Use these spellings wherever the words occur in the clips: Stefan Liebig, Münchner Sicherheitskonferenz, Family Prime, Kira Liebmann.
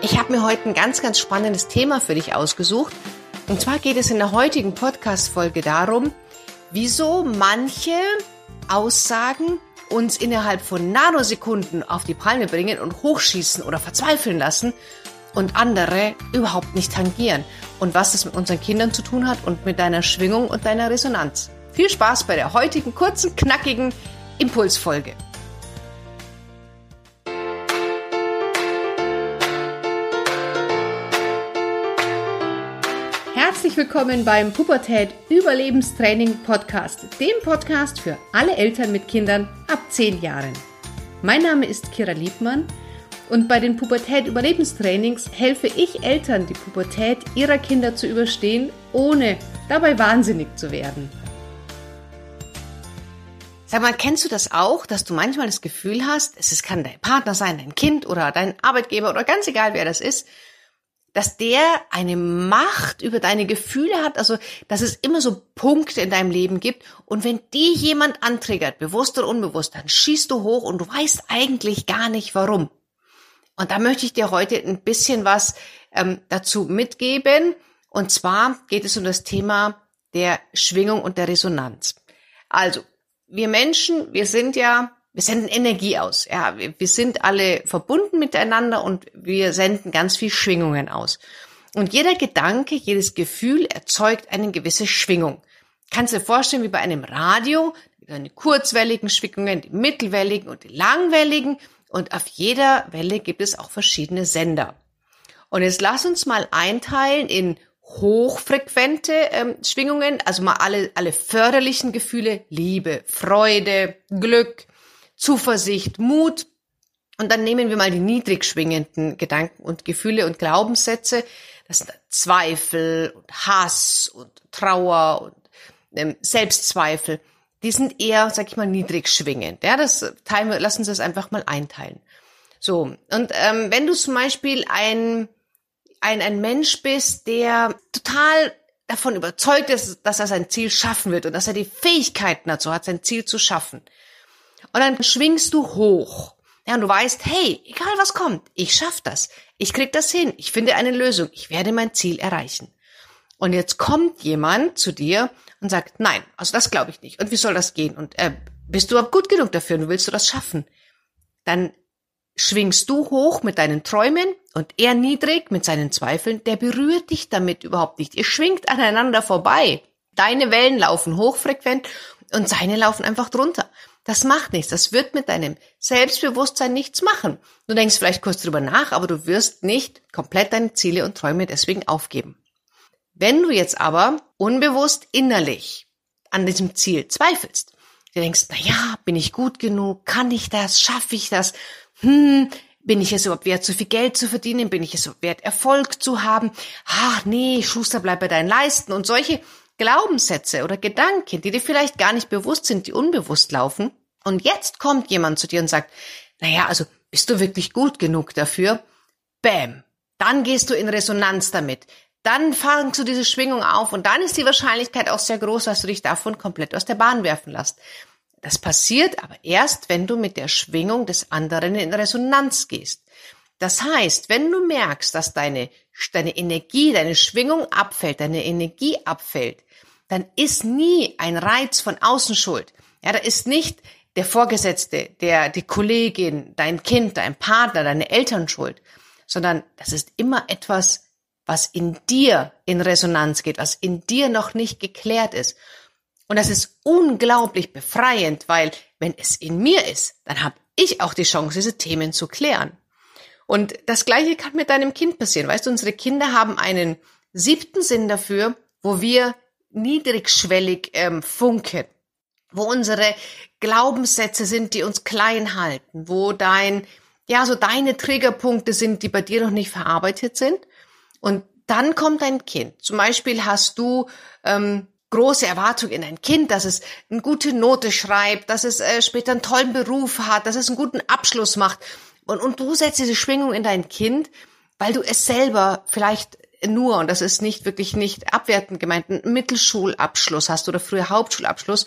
Ich habe mir heute ein ganz, ganz spannendes Thema für dich ausgesucht. Und zwar geht es in der heutigen Podcast-Folge darum, wieso manche Aussagen uns innerhalb von Nanosekunden auf die Palme bringen und hochschießen oder verzweifeln lassen und andere überhaupt nicht tangieren. Und was das mit unseren Kindern zu tun hat und mit deiner Schwingung und deiner Resonanz. Viel Spaß bei der heutigen, kurzen, knackigen Impulsfolge. Herzlich willkommen beim Pubertät-Überlebenstraining-Podcast, dem Podcast für alle Eltern mit Kindern ab 10 Jahren. Mein Name ist Kira Liebmann und bei den Pubertät-Überlebenstrainings helfe ich Eltern, die Pubertät ihrer Kinder zu überstehen, ohne dabei wahnsinnig zu werden. Sag mal, kennst du das auch, dass du manchmal das Gefühl hast, es kann dein Partner sein, dein Kind oder dein Arbeitgeber oder ganz egal, wer das ist, dass der eine Macht über deine Gefühle hat, also dass es immer so Punkte in deinem Leben gibt und wenn die jemand antriggert, bewusst oder unbewusst, dann schießt du hoch und du weißt eigentlich gar nicht warum. Und da möchte ich dir heute ein bisschen was dazu mitgeben und zwar geht es um das Thema der Schwingung und der Resonanz. Also, wir Menschen, wir senden Energie aus. Ja, wir sind alle verbunden miteinander und wir senden ganz viel Schwingungen aus. Und jeder Gedanke, jedes Gefühl erzeugt eine gewisse Schwingung. Kannst du dir vorstellen, wie bei einem Radio, die kurzwelligen Schwingungen, die mittelwelligen und die langwelligen. Und auf jeder Welle gibt es auch verschiedene Sender. Und jetzt lass uns mal einteilen in hochfrequente Schwingungen, also mal alle förderlichen Gefühle, Liebe, Freude, Glück, Zuversicht, Mut. Und dann nehmen wir mal die niedrig schwingenden Gedanken und Gefühle und Glaubenssätze. Das sind Zweifel und Hass und Trauer und Selbstzweifel. Die sind eher, sag ich mal, niedrig schwingend. Ja, das teilen wir, lass uns das einfach mal einteilen. So, und wenn du zum Beispiel ein Mensch bist, der total davon überzeugt ist, dass er sein Ziel schaffen wird und dass er die Fähigkeiten dazu hat, sein Ziel zu schaffen. Und dann schwingst du hoch. Ja, und du weißt, hey, egal was kommt, ich schaff das. Ich krieg das hin. Ich finde eine Lösung. Ich werde mein Ziel erreichen. Und jetzt kommt jemand zu dir und sagt, nein, also das glaube ich nicht. Und wie soll das gehen? Und bist du überhaupt gut genug dafür und willst du das schaffen? Dann schwingst du hoch mit deinen Träumen und er niedrig mit seinen Zweifeln, der berührt dich damit überhaupt nicht. Ihr schwingt aneinander vorbei. Deine Wellen laufen hochfrequent und seine laufen einfach drunter. Das macht nichts. Das wird mit deinem Selbstbewusstsein nichts machen. Du denkst vielleicht kurz drüber nach, aber du wirst nicht komplett deine Ziele und Träume deswegen aufgeben. Wenn du jetzt aber unbewusst innerlich an diesem Ziel zweifelst, du denkst, na ja, bin ich gut genug? Kann ich das? Schaffe ich das? Bin ich es überhaupt wert, so viel Geld zu verdienen? Bin ich es überhaupt wert, Erfolg zu haben? Ach nee, Schuster, bleib bei deinen Leisten. Und solche Glaubenssätze oder Gedanken, die dir vielleicht gar nicht bewusst sind, die unbewusst laufen. Und jetzt kommt jemand zu dir und sagt, naja, also bist du wirklich gut genug dafür? Bäm, dann gehst du in Resonanz damit. Dann fangst du diese Schwingung auf und dann ist die Wahrscheinlichkeit auch sehr groß, dass du dich davon komplett aus der Bahn werfen lässt. Das passiert aber erst, wenn du mit der Schwingung des anderen in Resonanz gehst. Das heißt, wenn du merkst, dass deine Energie, deine Schwingung abfällt, deine Energie abfällt, dann ist nie ein Reiz von außen schuld. Ja, da ist nicht der Vorgesetzte, die Kollegin, dein Kind, dein Partner, deine Eltern schuld, sondern das ist immer etwas, was in dir in Resonanz geht, was in dir noch nicht geklärt ist. Und das ist unglaublich befreiend, weil wenn es in mir ist, dann habe ich auch die Chance, diese Themen zu klären. Und das Gleiche kann mit deinem Kind passieren. Weißt du, unsere Kinder haben einen 7. Sinn dafür, wo wir niedrigschwellig funken, wo unsere Glaubenssätze sind, die uns klein halten, wo deine Triggerpunkte sind, die bei dir noch nicht verarbeitet sind. Und dann kommt dein Kind. Zum Beispiel hast du große Erwartungen in dein Kind, dass es eine gute Note schreibt, dass es später einen tollen Beruf hat, dass es einen guten Abschluss macht. Und du setzt diese Schwingung in dein Kind, weil du es selber vielleicht nur, und das ist nicht abwertend gemeint, einen Mittelschulabschluss hast oder früher Hauptschulabschluss.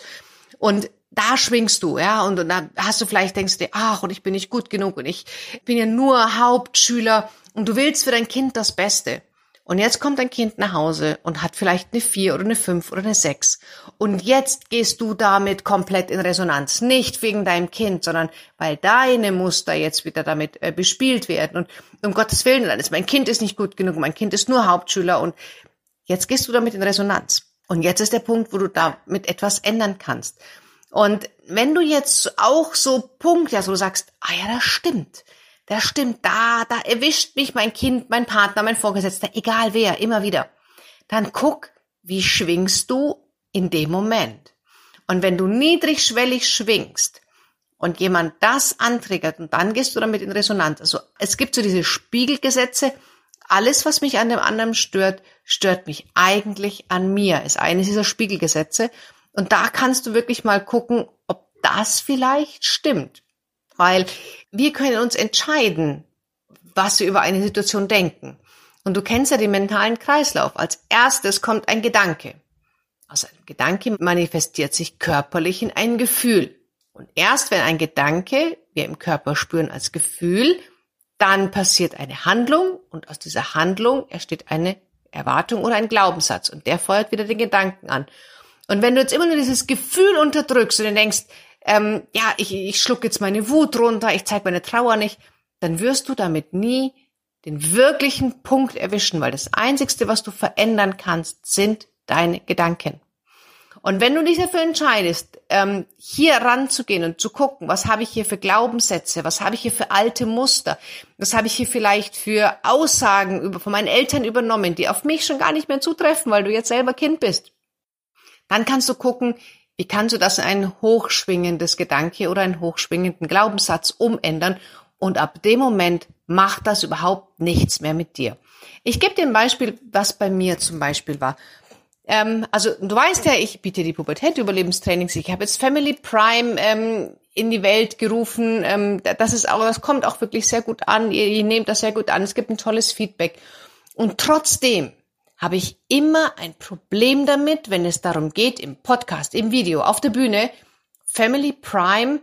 Und da schwingst du, ja, und dann hast du vielleicht, denkst du dir, ach, und ich bin nicht gut genug und ich bin ja nur Hauptschüler und du willst für dein Kind das Beste. Und jetzt kommt dein Kind nach Hause und hat vielleicht eine 4 oder eine 5 oder eine 6. Und jetzt gehst du damit komplett in Resonanz. Nicht wegen deinem Kind, sondern weil deine Muster jetzt wieder damit bespielt werden. Und um Gottes Willen, alles, mein Kind ist nicht gut genug, mein Kind ist nur Hauptschüler. Und jetzt gehst du damit in Resonanz. Und jetzt ist der Punkt, wo du damit etwas ändern kannst. Und wenn du jetzt auch so Punkt, ja, so sagst, ah ja, das stimmt, da erwischt mich mein Kind, mein Partner, mein Vorgesetzter, egal wer, immer wieder. Dann guck, wie schwingst du in dem Moment. Und wenn du niedrigschwellig schwingst und jemand das antriggert, und dann gehst du damit in Resonanz. Also es gibt so diese Spiegelgesetze, alles, was mich an dem anderen stört, stört mich eigentlich an mir, ist eines dieser Spiegelgesetze. Und da kannst du wirklich mal gucken, ob das vielleicht stimmt. Weil wir können uns entscheiden, was wir über eine Situation denken. Und du kennst ja den mentalen Kreislauf. Als erstes kommt ein Gedanke. Aus einem Gedanke manifestiert sich körperlich in ein Gefühl. Und erst wenn ein Gedanke wir im Körper spüren als Gefühl, dann passiert eine Handlung und aus dieser Handlung entsteht eine Erwartung oder ein Glaubenssatz. Und der feuert wieder den Gedanken an. Und wenn du jetzt immer nur dieses Gefühl unterdrückst und dann denkst, ich schluck jetzt meine Wut runter, ich zeige meine Trauer nicht, dann wirst du damit nie den wirklichen Punkt erwischen, weil das Einzigste, was du verändern kannst, sind deine Gedanken. Und wenn du dich dafür entscheidest, hier ranzugehen und zu gucken, was habe ich hier für Glaubenssätze, was habe ich hier für alte Muster, was habe ich hier vielleicht für Aussagen von meinen Eltern übernommen, die auf mich schon gar nicht mehr zutreffen, weil du jetzt selber Kind bist, dann kannst du gucken, wie kannst du das in ein hochschwingendes Gedanke oder einen hochschwingenden Glaubenssatz umändern? Und ab dem Moment macht das überhaupt nichts mehr mit dir. Ich gebe dir ein Beispiel, was bei mir zum Beispiel war. Du weißt ja, ich biete die Pubertät-Überlebenstrainings. Ich habe jetzt Family Prime in die Welt gerufen. Das kommt auch wirklich sehr gut an. Ihr nehmt das sehr gut an. Es gibt ein tolles Feedback. Und trotzdem habe ich immer ein Problem damit, wenn es darum geht, im Podcast, im Video, auf der Bühne, Family Prime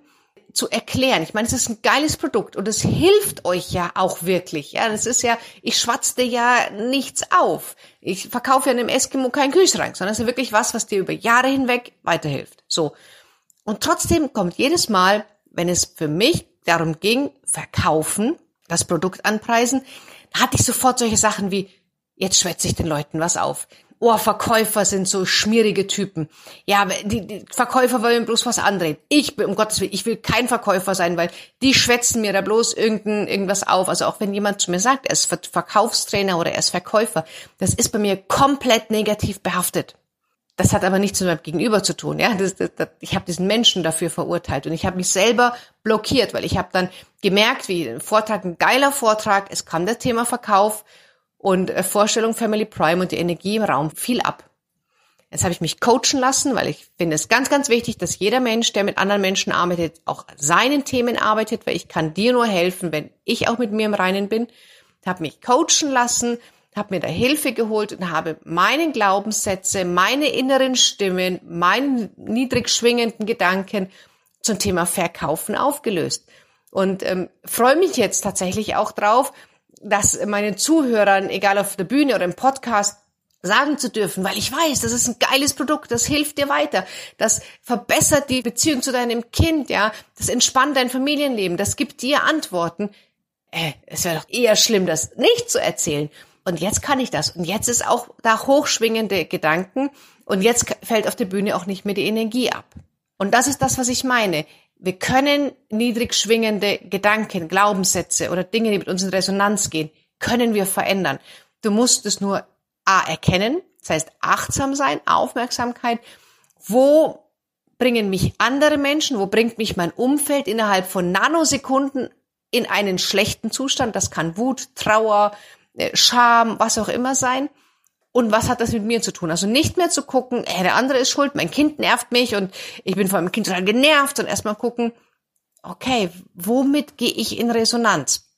zu erklären. Ich meine, es ist ein geiles Produkt und es hilft euch ja auch wirklich. Ja, das ist ja, ich schwatze dir ja nichts auf. Ich verkaufe ja einem Eskimo keinen Kühlschrank, sondern es ist wirklich was dir über Jahre hinweg weiterhilft. So. Und trotzdem kommt jedes Mal, wenn es für mich darum ging, verkaufen, das Produkt anpreisen, hatte ich sofort solche Sachen wie, jetzt schwätze ich den Leuten was auf. Oh, Verkäufer sind so schmierige Typen. Ja, die Verkäufer wollen bloß was andrehen. Um Gottes Willen, ich will kein Verkäufer sein, weil die schwätzen mir da bloß irgendwas auf. Also auch wenn jemand zu mir sagt, er ist Verkaufstrainer oder er ist Verkäufer, das ist bei mir komplett negativ behaftet. Das hat aber nichts mit meinem Gegenüber zu tun. Ja, ich habe diesen Menschen dafür verurteilt und ich habe mich selber blockiert, weil ich habe dann gemerkt, wie ein Vortrag, ein geiler Vortrag, es kam das Thema Verkauf, und Vorstellung Family Prime und die Energie im Raum fiel ab. Jetzt habe ich mich coachen lassen, weil ich finde es ganz, ganz wichtig, dass jeder Mensch, der mit anderen Menschen arbeitet, auch an seinen Themen arbeitet, weil ich kann dir nur helfen, wenn ich auch mit mir im Reinen bin. Ich habe mich coachen lassen, habe mir da Hilfe geholt und habe meine Glaubenssätze, meine inneren Stimmen, meine niedrig schwingenden Gedanken zum Thema Verkaufen aufgelöst. Und freue mich jetzt tatsächlich auch drauf, das meinen Zuhörern, egal auf der Bühne oder im Podcast, sagen zu dürfen, weil ich weiß, das ist ein geiles Produkt, das hilft dir weiter, das verbessert die Beziehung zu deinem Kind, ja, das entspannt dein Familienleben, das gibt dir Antworten. Es wäre doch eher schlimm, das nicht zu erzählen. Und jetzt kann ich das. Und jetzt ist auch da hochschwingende Gedanken und jetzt fällt auf der Bühne auch nicht mehr die Energie ab. Und das ist das, was ich meine. Wir können niedrig schwingende Gedanken, Glaubenssätze oder Dinge, die mit uns in Resonanz gehen, können wir verändern. Du musst es nur A erkennen, das heißt achtsam sein, Aufmerksamkeit. Wo bringen mich andere Menschen, wo bringt mich mein Umfeld innerhalb von Nanosekunden in einen schlechten Zustand? Das kann Wut, Trauer, Scham, was auch immer sein. Und was hat das mit mir zu tun? Also nicht mehr zu gucken, der andere ist schuld, mein Kind nervt mich und ich bin von meinem Kind total genervt und erstmal gucken, okay, womit gehe ich in Resonanz?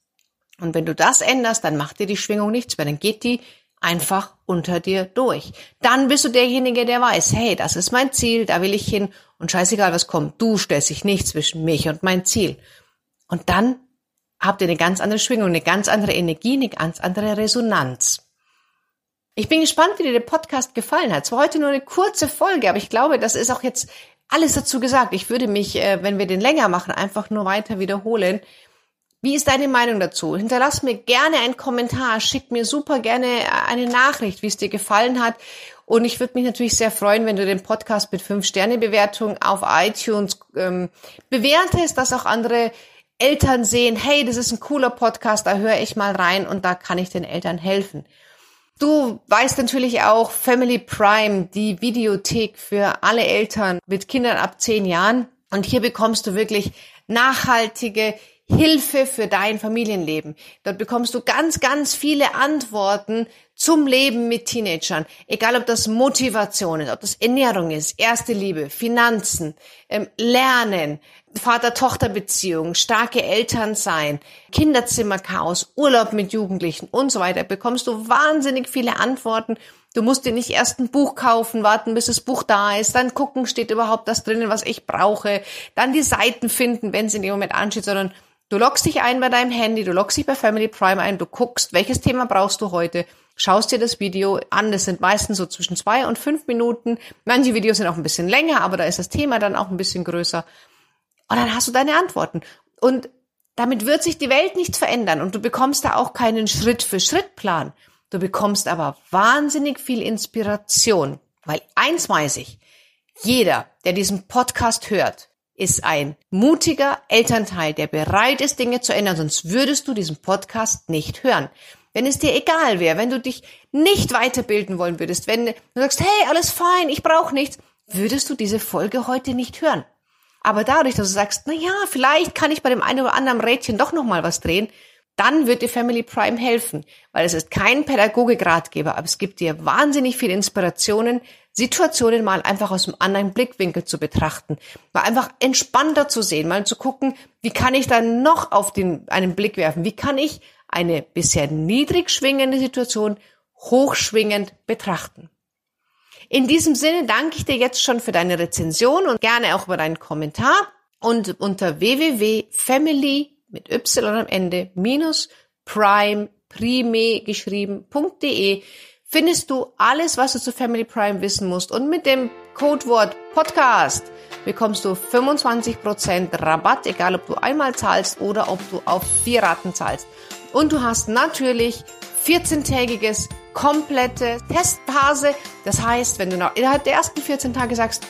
Und wenn du das änderst, dann macht dir die Schwingung nichts mehr, dann geht die einfach unter dir durch. Dann bist du derjenige, der weiß, hey, das ist mein Ziel, da will ich hin Und scheißegal, was kommt, du stellst dich nicht zwischen mich und mein Ziel. Und dann habt ihr eine ganz andere Schwingung, eine ganz andere Energie, eine ganz andere Resonanz. Ich bin gespannt, wie dir der Podcast gefallen hat. Es war heute nur eine kurze Folge, aber ich glaube, das ist auch jetzt alles dazu gesagt. Ich würde mich, wenn wir den länger machen, einfach nur weiter wiederholen. Wie ist deine Meinung dazu? Hinterlass mir gerne einen Kommentar, schick mir super gerne eine Nachricht, wie es dir gefallen hat. Und ich würde mich natürlich sehr freuen, wenn du den Podcast mit 5-Sterne-Bewertung auf iTunes bewertest, dass auch andere Eltern sehen, hey, das ist ein cooler Podcast, da höre ich mal rein und da kann ich den Eltern helfen. Du weißt natürlich auch, Family Prime, die Videothek für alle Eltern mit Kindern ab 10 Jahren. Und hier bekommst du wirklich nachhaltige Hilfe für dein Familienleben. Dort bekommst du ganz, ganz viele Antworten zum Leben mit Teenagern. Egal, ob das Motivation ist, ob das Ernährung ist, erste Liebe, Finanzen, Lernen, Vater-Tochter-Beziehung, starke Eltern sein, Kinderzimmerchaos, Urlaub mit Jugendlichen und so weiter. Bekommst du wahnsinnig viele Antworten. Du musst dir nicht erst ein Buch kaufen, warten, bis das Buch da ist, dann gucken, steht überhaupt das drinnen, was ich brauche, dann die Seiten finden, wenn es in dem Moment ansteht, sondern du loggst dich ein bei deinem Handy, du loggst dich bei Family Prime ein, du guckst, welches Thema brauchst du heute, schaust dir das Video an, das sind meistens so zwischen 2 und 5 Minuten, manche Videos sind auch ein bisschen länger, aber da ist das Thema dann auch ein bisschen größer und dann hast du deine Antworten und damit wird sich die Welt nicht verändern und du bekommst da auch keinen Schritt-für-Schritt-Plan, du bekommst aber wahnsinnig viel Inspiration, weil eins weiß ich, jeder, der diesen Podcast hört, ist ein mutiger Elternteil, der bereit ist, Dinge zu ändern, sonst würdest du diesen Podcast nicht hören. Wenn es dir egal wäre, wenn du dich nicht weiterbilden wollen würdest, wenn du sagst, hey, alles fein, ich brauche nichts, würdest du diese Folge heute nicht hören. Aber dadurch, dass du sagst, na ja, vielleicht kann ich bei dem einen oder anderen Rädchen doch nochmal was drehen, dann wird dir Family Prime helfen, weil es ist kein Pädagoge-Ratgeber, aber es gibt dir wahnsinnig viele Inspirationen, Situationen mal einfach aus einem anderen Blickwinkel zu betrachten, mal einfach entspannter zu sehen, mal zu gucken, wie kann ich dann noch auf einen Blick werfen, wie kann ich eine bisher niedrig schwingende Situation hochschwingend betrachten. In diesem Sinne danke ich dir jetzt schon für deine Rezension und gerne auch über deinen Kommentar und unter www.family.com mit Y am Ende, -prime.de findest du alles, was du zu Family Prime wissen musst. Und mit dem Codewort Podcast bekommst du 25% Rabatt, egal ob du einmal zahlst oder ob du auf 4 Raten zahlst. Und du hast natürlich 14-tägiges, komplette Testphase. Das heißt, wenn du noch innerhalb der ersten 14 Tage sagst,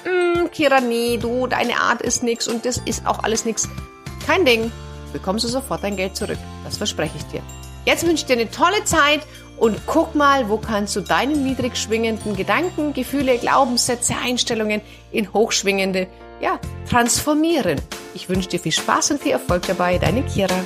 Kira, nee, du, deine Art ist nix und das ist auch alles nix, kein Ding. Bekommst du sofort dein Geld zurück. Das verspreche ich dir. Jetzt wünsche ich dir eine tolle Zeit und guck mal, wo kannst du deine niedrig schwingenden Gedanken, Gefühle, Glaubenssätze, Einstellungen in hochschwingende, transformieren. Ich wünsche dir viel Spaß und viel Erfolg dabei. Deine Kira.